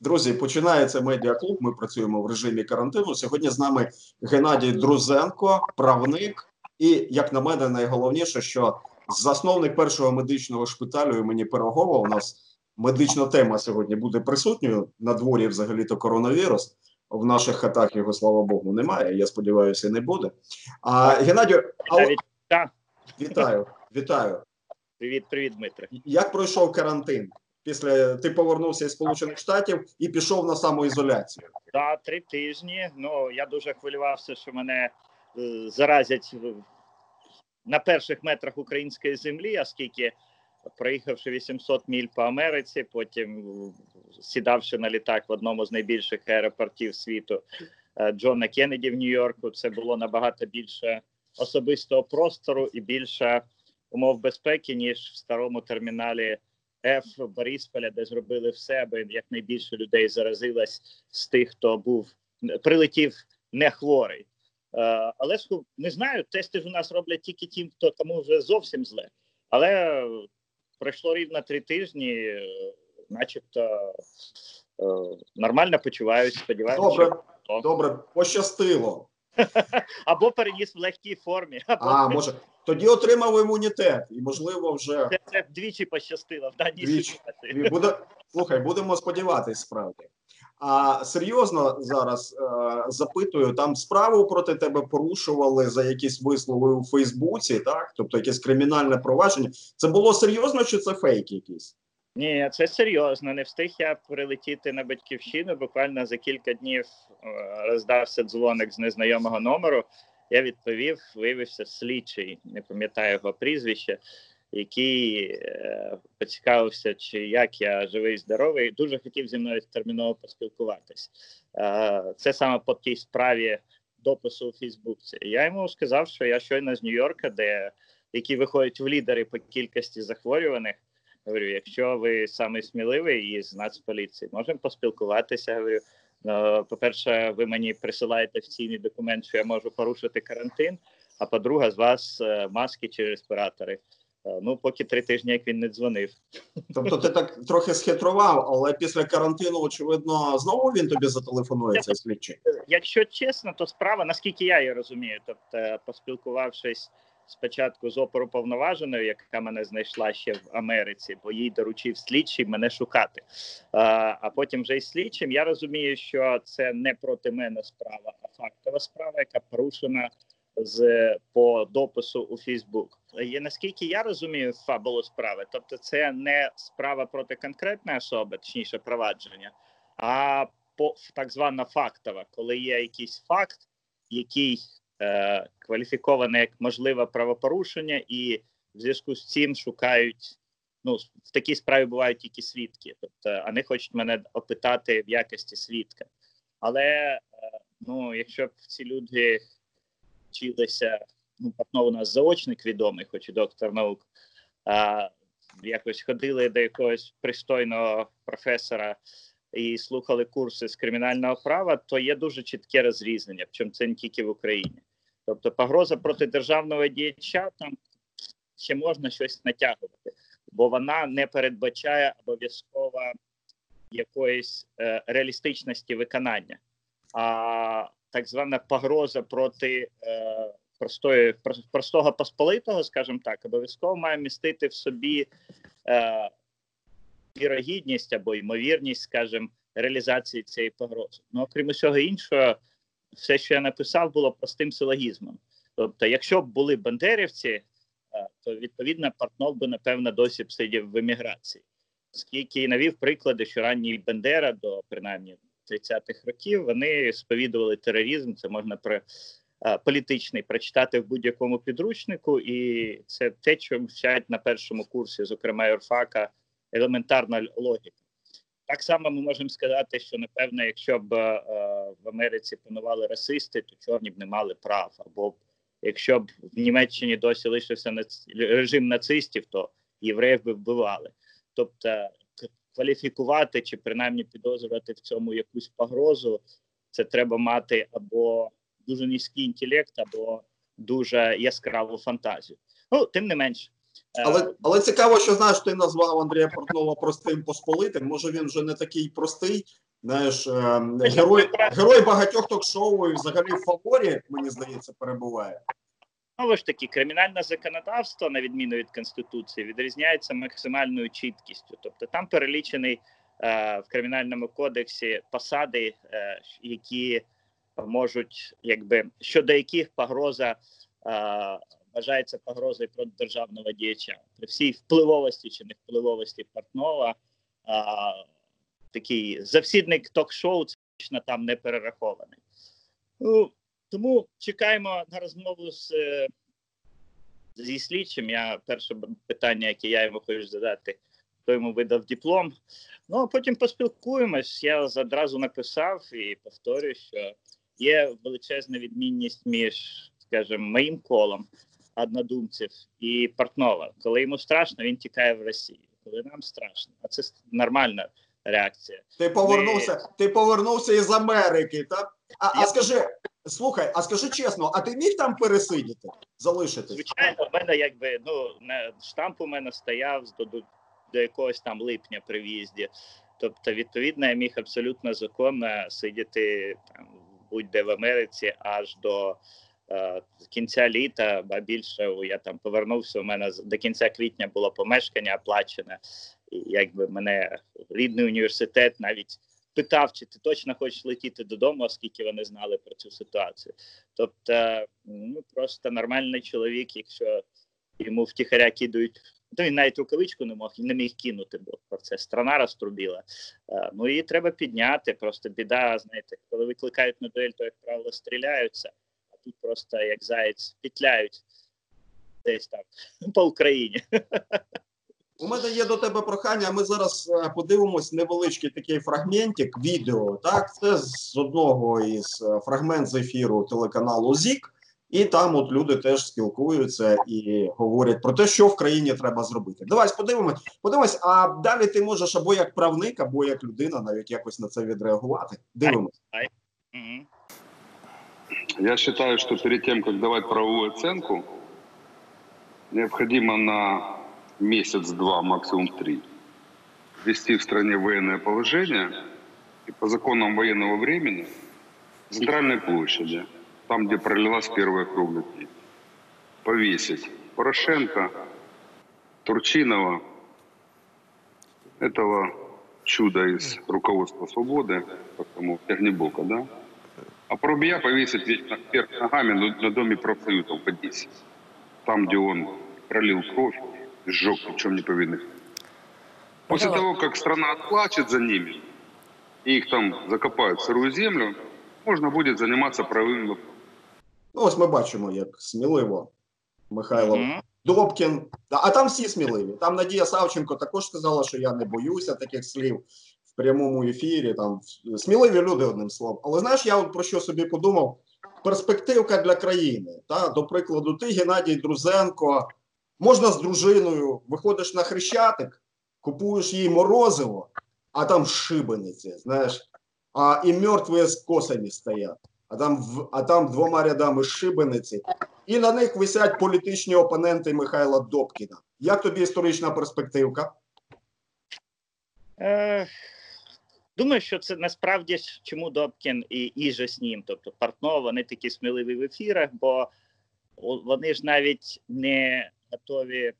Друзі, починається медіаклуб, ми працюємо в режимі карантину. Сьогодні з нами Геннадій Друзенко, правник і, як на мене, найголовніше, що засновник першого медичного шпиталю імені Пирогова. У нас медична тема сьогодні буде присутньою, на дворі взагалі-то коронавірус. В наших хатах його, слава Богу, немає, я сподіваюся, не буде. Геннадію, вітаю. Привіт, Дмитре. Як пройшов карантин? Після ти повернувся із Сполучених Штатів і пішов на самоізоляцію. Так, 3 тижні. Ну, я дуже хвилювався, що мене заразять на перших метрах української землі, оскільки, проїхавши 800 миль по Америці, потім сідавши на літак в одному з найбільших аеропортів світу Джона Кеннеді в Нью-Йорку, це було набагато більше особистого простору і більше умов безпеки, ніж в старому терміналі Еф Борисполя, де зробили все, аби якнайбільше людей заразилось з тих, хто прилетів не хворий. Але не знаю, тести ж у нас роблять тільки тим, хто тому вже зовсім зле. Але пройшло рівно 3 тижні, начебто нормально почуваюся, сподіваюся. Добре, пощастило. Або переніс в легкій формі. Може. Тоді отримав імунітет, і, можливо, вже... Це вдвічі пощастило. Вдвічі. Слухай, будемо сподіватись, справді. Серйозно зараз запитую, там справу проти тебе порушували за якісь вислови у Фейсбуці, так? Тобто якесь кримінальне провадження. Це було серйозно, чи це фейк якийсь? Ні, це серйозно. Не встиг я прилетіти на Батьківщину. Буквально за кілька днів роздався дзвоник з незнайомого номеру. Я відповів, виявився слідчий, не пам'ятаю його прізвище, який поцікавився, чи як я живий, здоровий, дуже хотів зі мною терміново поспілкуватись. Це саме по тій справі допису у Фейсбуці. Я йому сказав, що я щойно з Нью-Йорка, які виходять в лідери по кількості захворюваних. Говорю, якщо ви самий сміливий із Нацполіції, можемо поспілкуватися, говорю. По-перше, ви мені присилаєте офіційний документ, що я можу порушити карантин, а по-друге, з вас маски чи респіратори. Ну, поки 3 тижні, як він не дзвонив. Тобто ти так трохи схитрував, але після карантину, очевидно, знову він тобі зателефонує, цей слідчий? Якщо чесно, то справа, наскільки я її розумію, тобто поспілкувавшись спочатку з оперуповноваженою, яка мене знайшла ще в Америці, бо їй доручив слідчий мене шукати. А потім вже із слідчим. Я розумію, що це не проти мене справа, а фактова справа, яка порушена по допису у Фейсбук. І наскільки я розумію фабулу справи, тобто це не справа проти конкретної особи, точніше провадження, а так звана фактова, коли є якийсь факт, який кваліфіковане як можливе правопорушення, і в зв'язку з цим шукають, ну, в такій справі бувають тільки свідки, тобто вони хочуть мене опитати в якості свідка. Але, ну, якщо б ці люди вчилися, ну, Портнов у нас заочник відомий, хоч і доктор наук, якось ходили до якогось пристойного професора і слухали курси з кримінального права, то є дуже чітке розрізнення, причому це не тільки в Україні. Тобто погроза проти державного діяча, там ще можна щось натягувати, бо вона не передбачає обов'язково якоїсь реалістичності виконання. А так звана погроза проти простого посполитого, скажімо так, обов'язково має містити в собі вірогідність або ймовірність, скажімо, реалізації цієї погрози. Ну, окрім усього іншого, все, що я написав, було простим силогізмом. Тобто, якщо б були бандерівці, то, відповідно, Портнов би, напевно, досі б сидів в еміграції. Оскільки і навів приклади, що ранні Бандера до, принаймні, 30-х років, вони сповідували тероризм, це можна про політичний прочитати в будь-якому підручнику, і це те, що вчать на першому курсі, зокрема, юрфака, елементарна логіка. Так само ми можемо сказати, що, напевно, якщо б в Америці панували расисти, то чорні б не мали прав. Або якщо б в Німеччині досі лишився режим нацистів, то євреїв би вбивали. Тобто кваліфікувати чи принаймні підозрювати в цьому якусь погрозу, це треба мати або дуже низький інтелект, або дуже яскраву фантазію. Ну, тим не менш, Але цікаво, що, знаєш, ти назвав Андрія Портнова простим посполитим. Може, він вже не такий простий, знаєш, герой багатьох ток-шоу і взагалі в фаворі, мені здається, перебуває. Ну, ж таки, кримінальне законодавство, на відміну від Конституції, відрізняється максимальною чіткістю. Тобто там перелічений в Кримінальному кодексі посади, які можуть, якби, щодо яких погроза вважається погрозою проти державного діяча. При всій впливовості чи невпливовості Портнова, такий завсідник ток-шоу точно там не перерахований. Ну, тому чекаємо на розмову зі слідчим. Перше питання, яке я йому хочу задати, хто йому видав диплом. Ну, а потім поспілкуємось. Я одразу написав і повторюю, що є величезна відмінність між, скажімо, моїм колом однодумців і Портнова. Коли йому страшно, він тікає в Росію. Коли нам страшно, а це нормальна реакція. Ти повернувся із Америки, так? А скажи... Слухай, а скажи чесно, а ти міг там пересидіти, залишитись? Звичайно, в мене якби, ну, штамп у мене стояв до якогось там липня при в'їзді. Тобто, відповідно, я міг абсолютно законно сидіти там будь-де в Америці аж до кінця літа, а більше я там повернувся, у мене до кінця квітня було помешкання оплачене. І якби мене рідний університет навіть питав, чи ти точно хочеш летіти додому, оскільки вони знали про цю ситуацію. Тобто, ну, просто нормальний чоловік, якщо йому втіхаря кидають, то він навіть рукавичку не міг кинути, бо це страна розтрубіла. Ну, її треба підняти, просто біда, знаєте, коли викликають на дуель, то, як правило, стріляються, а тут просто, як заєць, петляють десь там по Україні. У мене є до тебе прохання, ми зараз подивимось невеличкий такий фрагментик, відео, так? Це з одного із фрагмент з ефіру телеканалу ЗІК, і там от люди теж спілкуються і говорять про те, що в країні треба зробити. Давай подивимось, а далі ти можеш або як правник, або як людина навіть якось на це відреагувати. Дивимось. Я вважаю, що перед тим, як давати правову оцінку, необхідно на месяц-два, максимум три, ввести в стране военное положение и по законам военного времени в центральной площади, там, где пролилась первая кровь, повесить Порошенко, Турчинова, этого чуда из руководства «Свободы», потому Тернебока, да? А Поробія повесить вверх ногами на доме профсоюза в Одессе, там, где он пролил кровь, сжег ничем не повинных. После того, как страна отплачет за ними, и их там закопают в сырую землю, можно будет заниматься правовым. Ну, ось ми бачимо, як сміливо Михайло Добкін. А там всі сміливі. Там Надія Савченко також сказала, що я не боюся таких слів в прямому ефірі. Там сміливі люди, одним словом. Але знаєш, я от про що собі подумав? Перспективка для країни. Та? До прикладу, ти, Геннадій Друзенко, можна з дружиною, виходиш на Хрещатик, купуєш їй морозиво, а там шибениці, знаєш, і мертві з косами стоять, а там двома рядами шибениці, і на них висять політичні опоненти Михайла Добкіна. Як тобі історична перспективка? Думаю, що це насправді, чому Добкін і же з ним, тобто Портнов, вони такі сміливі в ефірах, бо вони ж навіть не готові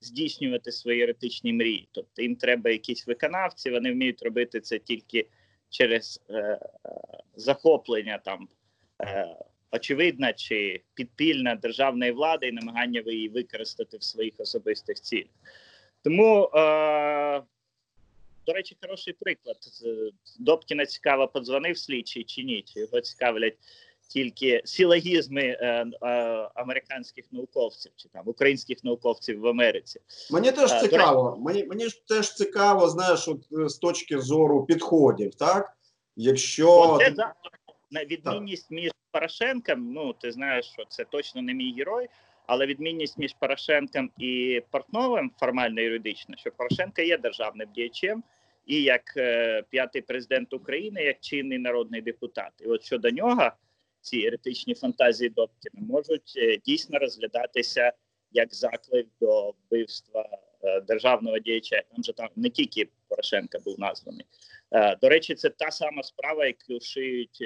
здійснювати свої еретичні мрії. Тобто їм треба якісь виконавці, вони вміють робити це тільки через захоплення там, очевидно чи підпільна державної влади і намагання її використати в своїх особистих цілях. Тому, до речі, хороший приклад. Добкіна цікаво, подзвонив слідчий чи ні, чи його цікавлять тільки силогізми американських науковців чи там українських науковців в Америці. Мені теж цікаво. Мені теж цікаво, знаєш, от, з точки зору підходів, так? Якщо це відмінність між Порошенком, ну, ти знаєш, що це точно не мій герой, але відмінність між Порошенком і Портновим формально юридично, що Порошенко є державним діячем і як п'ятий президент України, як чинний народний депутат. І от щодо нього ці еретичні фантазії Добкіна можуть дійсно розглядатися як заклик до вбивства державного діяча. Там же там не тільки Порошенка був названий. До речі, це та сама справа, яку шиють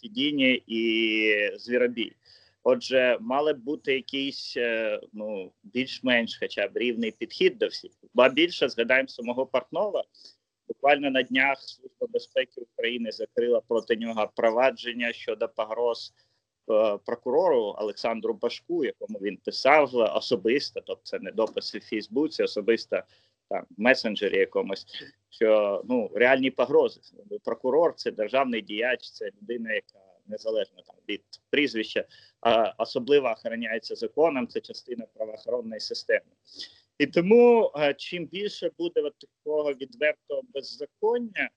Фідіні і Звіробій. Отже, мали б бути якийсь, ну, більш-менш хоча б рівний підхід до всіх. Ба більше, згадаємо самого Портнова, буквально на днях Служба безпеки України закрила проти нього провадження щодо погроз прокурору Олександру Башку, якому він писав особисто, тобто це не дописи в Фейсбуці, особисто там в месенджері якомусь, що, ну, реальні погрози. Прокурор – це державний діяч, це людина, яка незалежно там від прізвища, а особливо охороняється законом, це частина правоохоронної системи. І тому чим більше буде от такого відвертого беззаконня,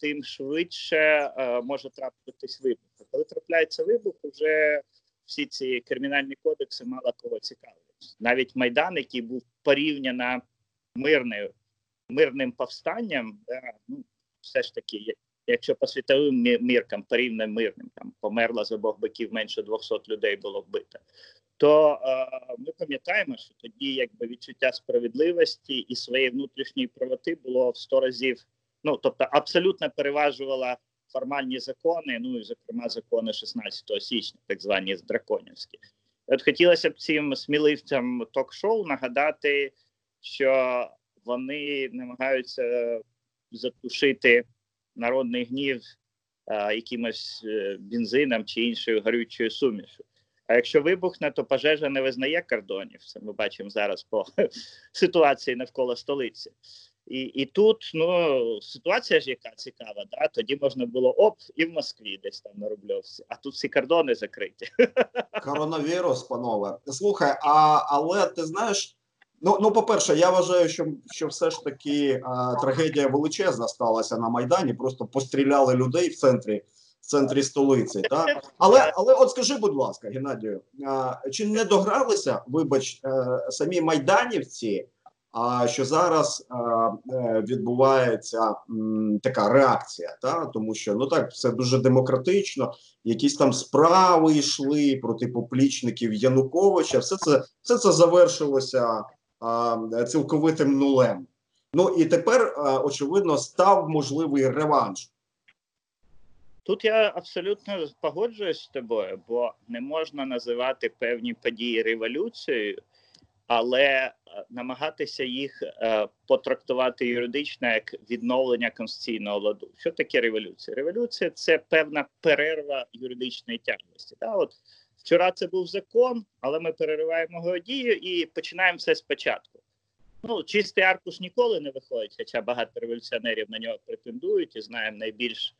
тим швидше може трапитись вибух. А коли трапляється вибух, вже всі ці кримінальні кодекси мало кого цікавлять. Навіть Майдан, який був порівняно мирним повстанням, да, ну, все ж таки є. Якщо по світовим міркам, порівняно мирним, там померло з обох боків менше 200 людей було вбито, то ми пам'ятаємо, що тоді якби відчуття справедливості і своєї внутрішньої правоти було в 100 разів, ну, тобто абсолютно переважувала формальні закони, ну, і, зокрема, закони 16 січня, так звані драконівські. І от хотілося б цим сміливцям ток-шоу нагадати, що вони намагаються затушити народний гнів якимось бензином чи іншою горючою сумішю. А якщо вибухне, то пожежа не визнає кордонів. Це ми бачимо зараз по ситуації навколо столиці. І тут, ну, ситуація ж яка цікава, да? Тоді можна було і в Москві десь там на Рубльовці, а тут всі кордони закриті. Коронавірус, панове. Слухай, але ти знаєш, Ну, по-перше, я вважаю, що все ж таки трагедія величезна сталася на Майдані, просто постріляли людей в центрі столиці. Та? Але от скажи, будь ласка, Геннадію, чи не догралися, вибач, самі майданівці, що зараз відбувається така реакція, та? Тому що, ну так, все дуже демократично, якісь там справи йшли проти поплічників Януковича, все це завершилося цілковитим нулем. Ну і тепер, очевидно, став можливий реванш. Тут я абсолютно погоджуюсь з тобою, бо не можна називати певні події революцією, але намагатися їх потрактувати юридично як відновлення конституційного ладу. Що таке революція? Революція – це певна перерва юридичної тяжкості. Да? От вчора це був закон, але ми перериваємо його дію і починаємо все спочатку. Ну, чистий аркуш ніколи не виходить, хоча багато революціонерів на нього претендують, і знаємо, найбільш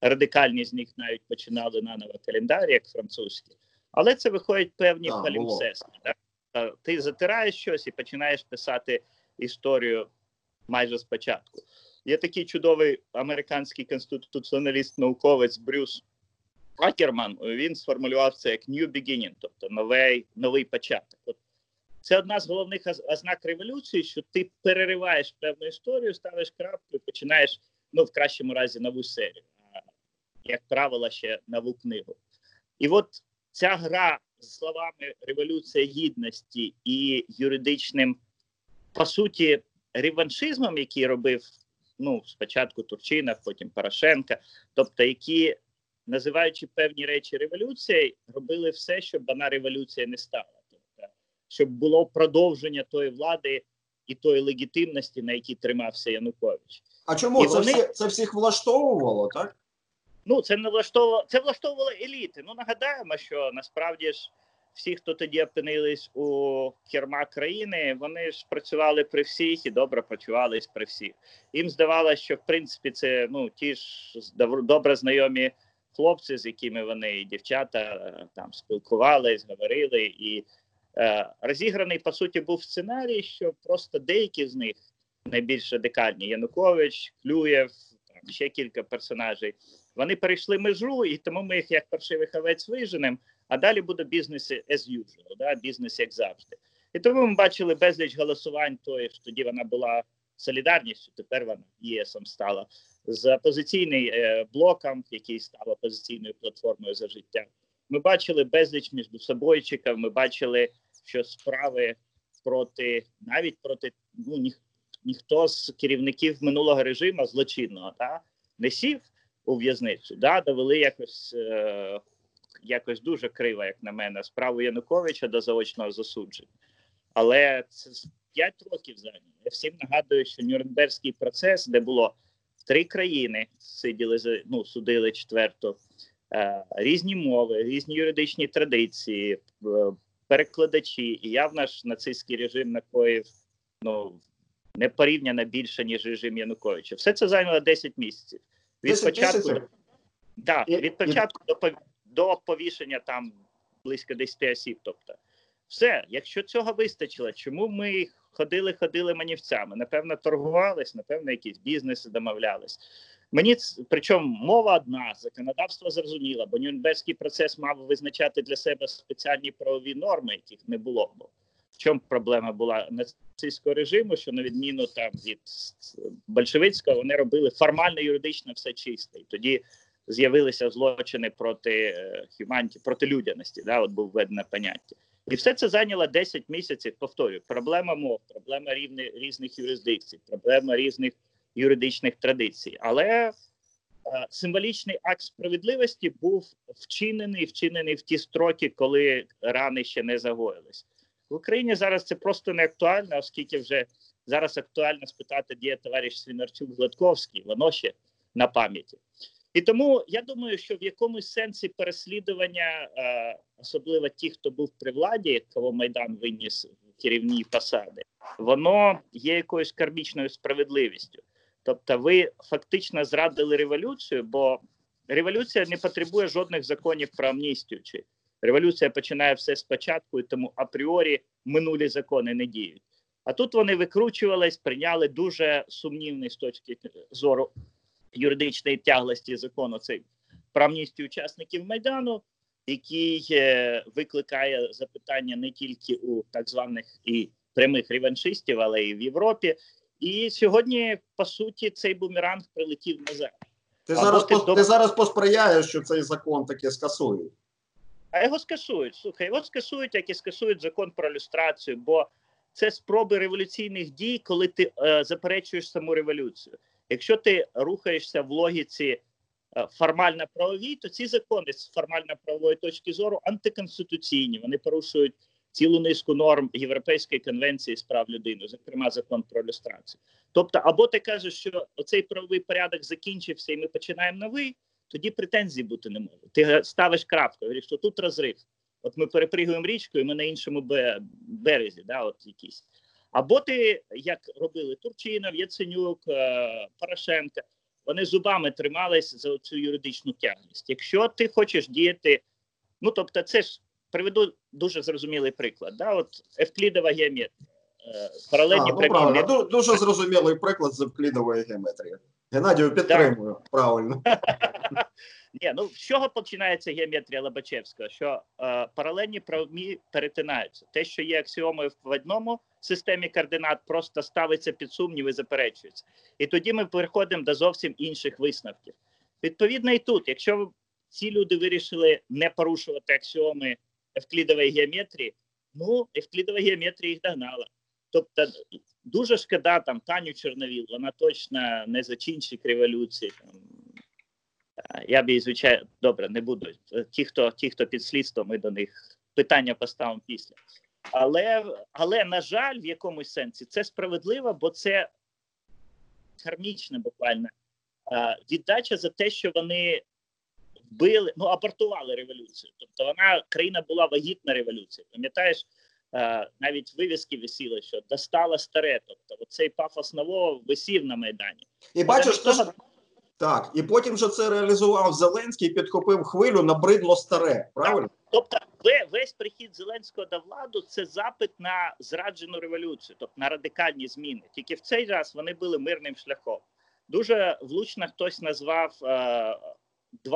радикальні з них навіть починали наново календар, як французький. Але це виходять певні палімпсести. Да? Ти затираєш щось і починаєш писати історію майже спочатку. Є такий чудовий американський конституціоналіст-науковець Брюс Аккерман, він сформулював це як new beginning, тобто новий початок. От це одна з головних ознак революції, що ти перериваєш певну історію, ставиш крапку і починаєш, ну, в кращому разі, нову серію, а, як правило, ще нову книгу. І от ця гра з словами «революція гідності» і юридичним, по суті, реваншизмом, який робив, ну, спочатку Турчинов, потім Порошенка, тобто які, називаючи певні речі революцією, робили все, щоб вона революція не стала. Тобто, щоб було продовження тої влади і тої легітимності, на якій тримався Янукович. А чому? Це всіх влаштовувало, так? Ну, це влаштовувало еліти. Ну, нагадаємо, що насправді ж всі, хто тоді опинились у керма країни, вони ж працювали при всіх і добре працювали при всіх. Їм здавалося, що, в принципі, це, ну, ті ж добре знайомі хлопці, з якими вони і дівчата там спілкувались, говорили. І розіграний, по суті, був сценарій, що просто деякі з них найбільш радикальні, Янукович, Клюєв, там, ще кілька персонажів, вони перейшли межу, і тому ми їх як паршивих овець виженемо, а далі буде бізнес as usual, да? Бізнес як завжди. І тому ми бачили безліч голосувань, тої ж тоді вона була солідарністю, тепер вона ЄСом стала, з опозиційним блоком, який став опозиційною платформою за життя. Ми бачили безліч між собойчиків, ми бачили, що справи навіть проти ніхто з керівників минулого режиму злочинного, та, не сів у в'язницю, да, довели якось дуже криво, як на мене, справу Януковича до заочного засудження. Але це 5 років зайняло. Я всім нагадую, що Нюрнберзький процес, де було 3 країни, судили четверту, різні мови, різні юридичні традиції, перекладачі. І явно ж нацистський режим накоїв, непорівняно більше, ніж режим Януковича. Все це зайняло 10 місяців. Від початку до повішення там близько 10 осіб. Тобто, все, якщо цього вистачило, чому ми ходили манівцями? Напевно, торгувались, напевно, якісь бізнеси домовлялись. Причому мова одна, законодавство зрозуміло, бо Нюрнберзький процес мав визначати для себе спеціальні правові норми, яких не було. В чому проблема була нацистського режиму, що на відміну там від большевицького, вони робили формально юридично все чисте. І тоді з'явилися злочини проти людяності, да, от був введено поняття. І все це зайняло 10 місяців, повторюю, проблема мов, проблема різних юрисдикцій, проблема різних юридичних традицій. Але символічний акт справедливості був вчинений в ті строки, коли рани ще не загоїлись. В Україні зараз це просто не актуально, оскільки вже зараз актуально спитати, де товариш Свинарчук-Гладковський, воно ще на пам'яті. І тому я думаю, що в якомусь сенсі переслідування, особливо тих, хто був при владі, кого Майдан виніс в керівні посади, воно є якоюсь кармічною справедливістю. Тобто ви фактично зрадили революцію, бо революція не потребує жодних законів про амністію. Революція починає все спочатку, і тому апріорі минулі закони не діють. А тут вони викручувались, прийняли дуже сумнівний з точки зору юридичної тяглості закону цей про амністію учасників Майдану, який викликає запитання не тільки у так званих і прямих реваншистів, але і в Європі. І сьогодні, по суті, цей бумеранг прилетів назад. Ти зараз посприяєш, що цей закон таки скасують. А його скасують, як і скасують закон про люстрацію, бо це спроби революційних дій, коли ти заперечуєш саму революцію. Якщо ти рухаєшся в логіці формально-правовій, то ці закони з формально-правової точки зору антиконституційні. Вони порушують цілу низку норм Європейської конвенції з прав людини, зокрема закон про люстрацію. Тобто, або ти кажеш, що оцей правовий порядок закінчився і ми починаємо новий, тоді претензій бути не може. Ти ставиш крапку, говориш, що тут розрив. От ми перепригуємо річку, і ми на іншому березі, да, от якісь. Або ти, як робили Турчинов, Яценюк, Порошенко, вони зубами тримались за цю юридичну тяглість. Якщо ти хочеш діяти, тобто це ж, приведу дуже зрозумілий приклад, да, от евклідова геометрія. Дуже зрозумілий приклад з евклідової геометрії. Геннадію, підтримую, так. Правильно. З чого починається геометрія Лобачевського? Що паралельні прямі перетинаються. Те, що є аксіомою в одному системі координат, просто ставиться під сумнів і заперечується. І тоді ми переходимо до зовсім інших висновків. Відповідно і тут, якщо ці люди вирішили не порушувати аксіоми евклідової геометрії, евклідова геометрія їх догнала. Тобто дуже шкода там Таню Чорновіл, вона точно не зачинщик революції. Я б її, звичайно, добре, не буду. Ті, хто під слідством, ми до них питання поставимо після. Але, на жаль, в якомусь сенсі це справедливо, бо це кармічна буквально віддача за те, що вони вбили, абортували революцію. Тобто країна була вагітна революція. Пам'ятаєш, навіть вивіски висіли, що достала старе. Тобто цей пафос нового висів на Майдані. І бачиш, так, і потім же це реалізував Зеленський, підхопив хвилю, набридло старе, правильно? Тобто весь прихід Зеленського до влади – це запит на зраджену революцію, тобто на радикальні зміни. Тільки в цей раз вони були мирним шляхом. Дуже влучно хтось назвав 2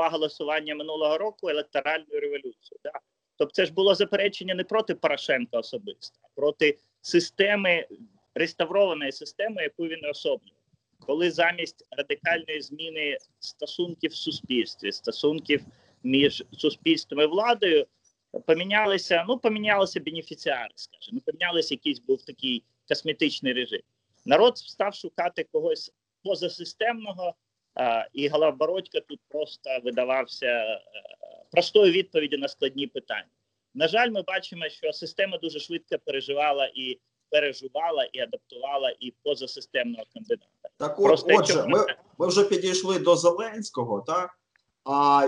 голосування минулого року електоральною революцією. Да? Тобто це ж було заперечення не проти Порошенка особисто, а проти системи, реставрованої системи, яку він особливо. Коли замість радикальної зміни стосунків в суспільстві, стосунків між суспільством і владою, Помінялися бенефіціари, скажімо, помінялися якийсь був такий косметичний режим. Народ став шукати когось позасистемного, і Головбородько тут просто видавався простою відповіддю на складні питання. На жаль, ми бачимо, що система дуже швидко переживала і адаптувала і позасистемного кандидата. Так от, просто, отже, ми вже підійшли до Зеленського, так? А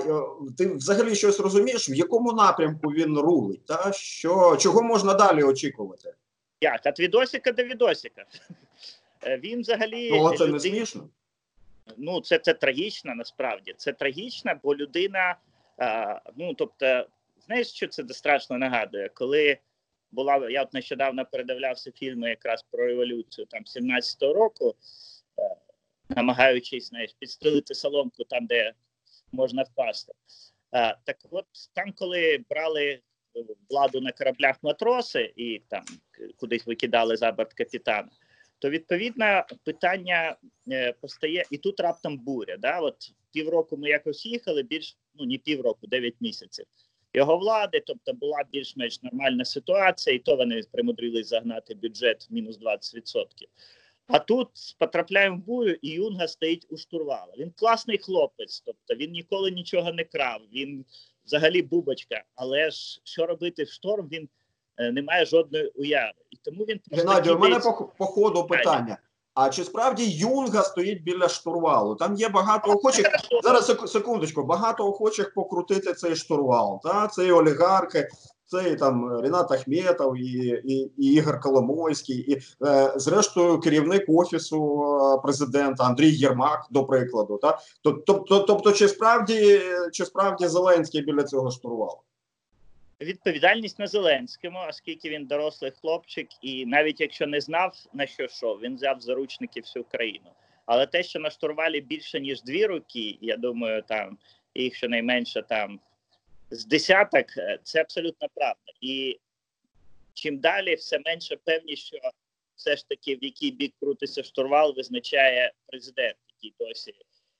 ти взагалі щось розумієш, в якому напрямку він рулить, та? Що, чого можна далі очікувати? Як? От відосика до відосика. Він взагалі... Ну, це не смішно. Ну, це трагічно, насправді. Це трагічно, бо людина... Тобто, знаєш, що це страшно нагадує? Коли була... Я от нещодавно передивлявся фільми якраз про революцію, там, 17-го року, намагаючись, знаєш, підстрелити соломку там, де можна впасти. Так от, там, коли брали владу на кораблях матроси і там кудись викидали за борт капітана, то, відповідно, питання постає, і тут раптом буря. Да? От півроку ми якось їхали, не півроку, 9 місяців його влади, тобто була більш-менш нормальна ситуація, і то вони примудрились загнати бюджет мінус 20%. А тут потрапляємо в бурю, і Юнга стоїть у штурвала. Він класний хлопець, тобто він ніколи нічого не крав, він взагалі бубочка, але ж що робити в шторм, він не має жодної уяви. І тому він Геннадій, у мене по ходу питання. А чи справді Юнга стоїть біля штурвалу? Там є багато охочих, зараз секундочку, багато охочих покрутити цей штурвал, та? Це і олігархи, це і там Рінат Ахметов, і Ігор Коломойський, і зрештою керівник Офісу президента Андрій Єрмак, до прикладу. Та? Тобто чи справді Зеленський біля цього штурвалу? Відповідальність на Зеленському, оскільки він дорослий хлопчик, і навіть якщо не знав, на що йшов, він взяв в заручники всю країну. Але те, що на штурвалі більше, ніж 2 роки, я думаю, там, їх щонайменше там з 10, це абсолютно правда. І чим далі, все менше певність, що все ж таки в який бік крутиться штурвал, визначає президент, який досі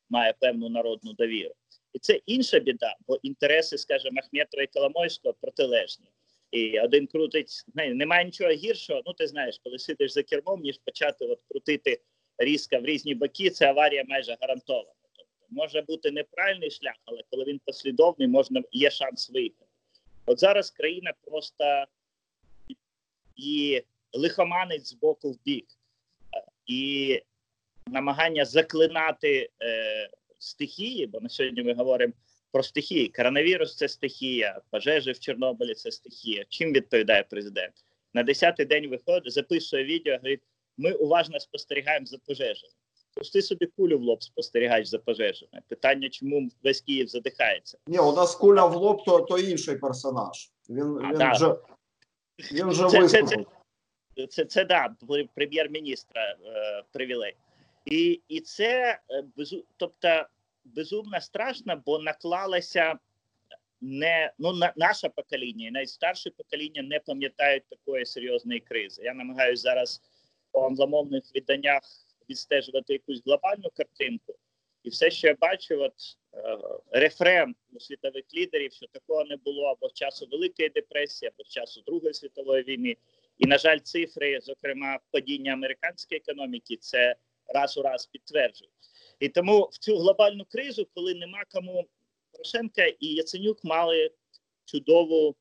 має певну народну довіру. І це інша біда, бо інтереси, скажімо, Ахметова і Коломойського протилежні. І один крутить, немає нічого гіршого, ти знаєш, коли сидиш за кермом, ніж почати крутити різко в різні боки, це аварія майже гарантована. Тобто, може бути неправильний шлях, але коли він послідовний, є шанс виїхати. От зараз країна просто і лихоманить з боку в бік. І намагання заклинати... стихії, бо на сьогодні ми говоримо про стихії. Коронавірус – це стихія, пожежі в Чорнобилі – це стихія. Чим відповідає президент? На 10-й день виходить, записує відео, говорить, ми уважно спостерігаємо за пожежами. Пусти собі кулю в лоб, спостерігаєш за пожежами. Питання, чому весь Київ задихається? Ні, у нас куля в лоб, то інший персонаж. Він вже виступив. Це да, прем'єр-міністра привілей. І це, безумно страшно, бо наклалося наше покоління, і навіть старше покоління не пам'ятають такої серйозної кризи. Я намагаюся зараз по англомовних виданнях відстежувати якусь глобальну картинку. І все, що я бачу, рефрен у світових лідерів, що такого не було або в часу Великої депресії, або в часу Другої світової війни. І, на жаль, цифри, зокрема, падіння американської економіки, це раз у раз підтверджують. І тому в цю глобальну кризу, коли нема кому, Порошенко і Яценюк мали чудову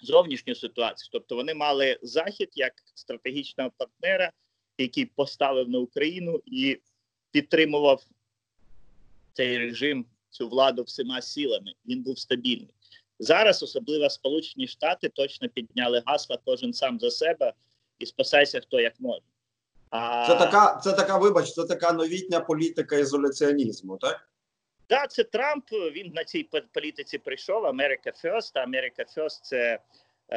зовнішню ситуацію. Тобто вони мали Захід як стратегічного партнера, який поставив на Україну і підтримував цей режим, цю владу всіма силами. Він був стабільний. Зараз, особливо Сполучені Штати, точно підняли гасла «Кожен сам за себе» і «Спасайся хто як може». Це така новітня політика ізоляціонізму, так? Так, це Трамп, він на цій політиці прийшов, Америка Ферст, це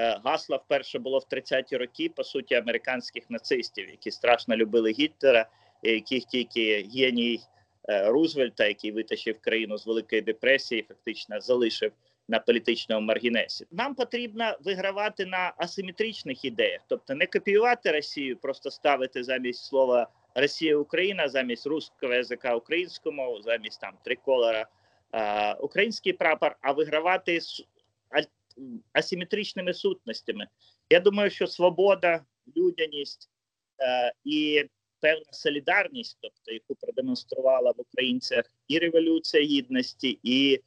гасло вперше було в 30-ті роки, по суті, американських нацистів, які страшно любили Гітлера, яких тільки геній Рузвельта, який витащив країну з Великої депресії, фактично залишив на політичному маргінесі. Нам потрібно вигравати на асиметричних ідеях, тобто не копіювати Росію, просто ставити замість слова «Росія-Україна», замість русского язика українську мову, замість там триколора український прапор, а вигравати асиметричними сутностями. Я думаю, що свобода, людяність і певна солідарність, тобто яку продемонструвала в українцях і Революція Гідності, і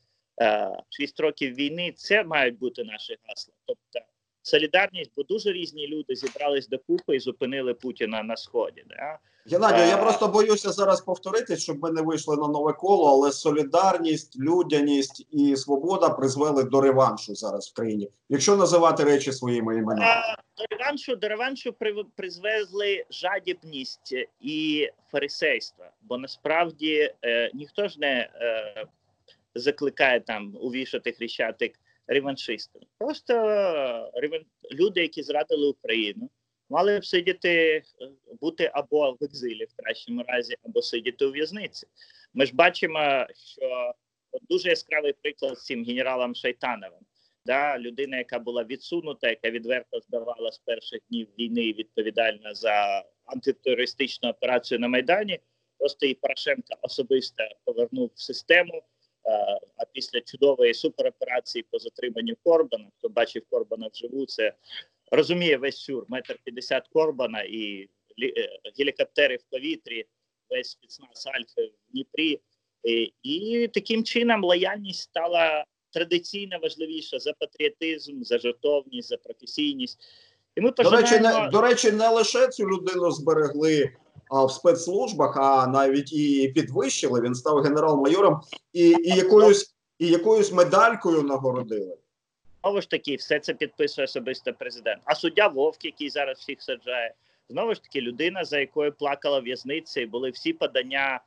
6 років війни, це мають бути наші гасла. Тобто солідарність, бо дуже різні люди зібрались докупи і зупинили Путіна на Сході. Да? Геннадію, я просто боюся зараз повторити, щоб ми не вийшли на нове коло, але солідарність, людяність і свобода призвели до реваншу зараз в країні, якщо називати речі своїми іменами. До реваншу призвезли жадібність і фарисейство, бо насправді ніхто ж не закликає там увішати Хрещатик реваншистам. Просто люди, які зрадили Україну, мали б сидіти, бути або в екзилі в кращому разі, або сидіти у в'язниці. Ми ж бачимо, що дуже яскравий приклад з цим генералом Шайтановим. Да? Людина, яка була відсунута, яка відверто здавала з перших днів війни відповідальна за антитерористичну операцію на Майдані, просто її Порошенко особисто повернув в систему. А після чудової супероперації по затриманню Корбана, хто бачив Корбана вживу, це розуміє весь сюр, 1,50 м Корбана і гелікоптери в повітрі, весь спецназ Альфи в Дніпрі. І таким чином лояльність стала традиційно важливіша за патріотизм, за жертовність, за професійність. І ми пожинаємо... До речі, не лише цю людину зберегли в спецслужбах, а навіть і підвищили, він став генерал-майором, і якоюсь медалькою нагородили. Знову ж таки, все це підписує особисто президент. А суддя Вовк, який зараз всіх саджає, знову ж таки, людина, за якою плакала в'язниця, і були всі подання,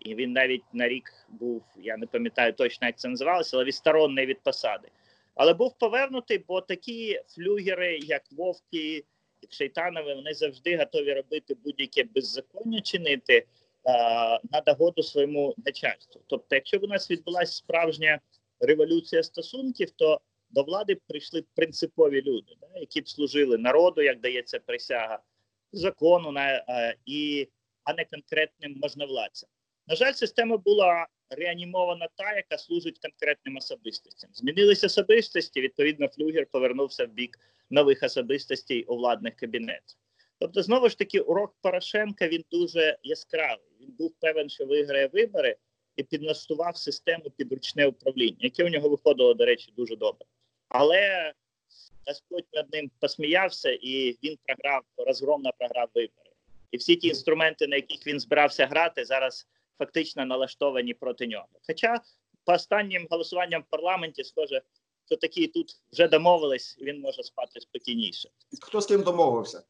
і він навіть на рік був, я не пам'ятаю точно, як це називалося, але відсторонний від посади. Але був повернутий, бо такі флюгери, як Вовки, Шайтанове, вони завжди готові робити будь-яке беззаконня чинити на догоду своєму начальству. Тобто, якщо б у нас відбулася справжня революція стосунків, то до влади прийшли принципові люди, да, які б служили народу, як дається присяга, закону, а не конкретним можновладцям. На жаль, система була реанімована та, яка служить конкретним особистостям. Змінилися особистості, відповідно, флюгер повернувся в бік нових особистостей у владних кабінетах. Тобто, знову ж таки, урок Порошенка, він дуже яскравий. Він був певен, що виграє вибори і підлаштував систему під ручне управління, яке у нього виходило, до речі, дуже добре. Але Господь над ним посміявся, і він розгромно програв вибори. І всі ті інструменти, на яких він збирався грати, зараз фактично налаштовані проти нього. Хоча по останнім голосуванням в парламенті, схоже, що такі тут вже домовились, і він може спати спокійніше. Хто з ким домовився?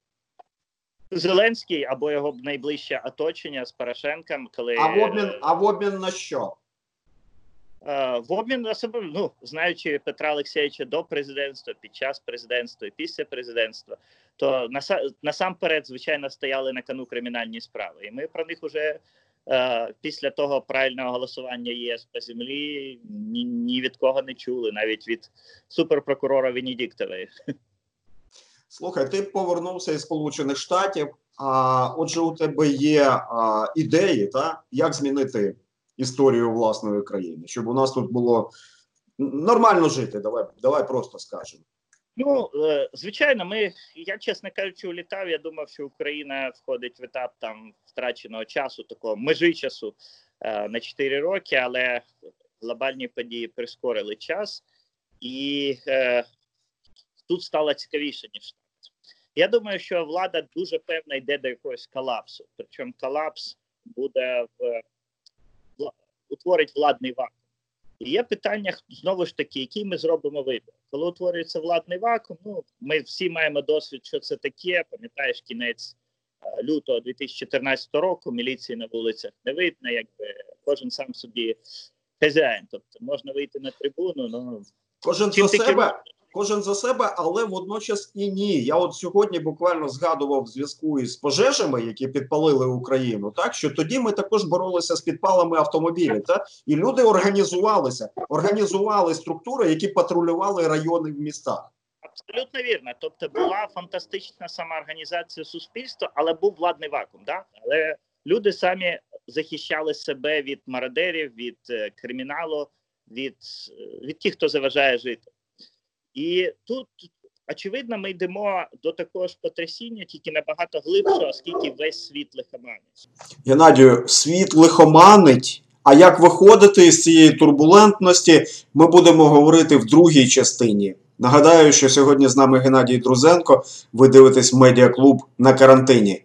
Зеленський або його найближче оточення з Порошенком. Коли... А в обмін на що? В обмін, особливо, знаючи Петра Олексійовича до президентства, під час президентства і після президентства, то насамперед, звичайно, стояли на кону кримінальні справи. І ми про них вже... після того правильного голосування ЄС по землі ні від кого не чули, навіть від суперпрокурора Венедіктової. Слухай, ти повернувся із Сполучених Штатів, отже у тебе є ідеї, та? Як змінити історію власної країни, щоб у нас тут було нормально жити, давай просто скажемо. Звичайно, я, чесно кажучи, улітав, я думав, що Україна входить в етап там втраченого часу, такого межі часу на 4 роки, але глобальні події прискорили час, і тут стало цікавіше, ніж там. Я думаю, що влада дуже певно йде до якогось колапсу, причому колапс буде утворить владний вакуум. І є питання, знову ж таки, який ми зробимо вибір. Коли утворюється владний вакуум, ми всі маємо досвід, що це таке. Пам'ятаєш, кінець лютого 2014 року, міліції на вулицях не видно, якби кожен сам собі хазяїн. Тобто можна вийти на трибуну, Кожен за себе, але водночас і ні. Я от сьогодні буквально згадував в зв'язку із пожежами, які підпалили Україну, так, що тоді ми також боролися з підпалами автомобілів, так? І люди організували структури, які патрулювали райони в містах. Абсолютно вірно. Тобто була фантастична самоорганізація суспільства, але був владний вакуум, так? Але люди самі захищали себе від мародерів, від криміналу, від тих, хто заважає жити. І тут, очевидно, ми йдемо до такого ж потрясіння, тільки набагато глибше, оскільки весь світ лихоманить. Геннадію, світ лихоманить, а як виходити із цієї турбулентності, ми будемо говорити в другій частині. Нагадаю, що сьогодні з нами Геннадій Друзенко, ви дивитесь медіаклуб на карантині.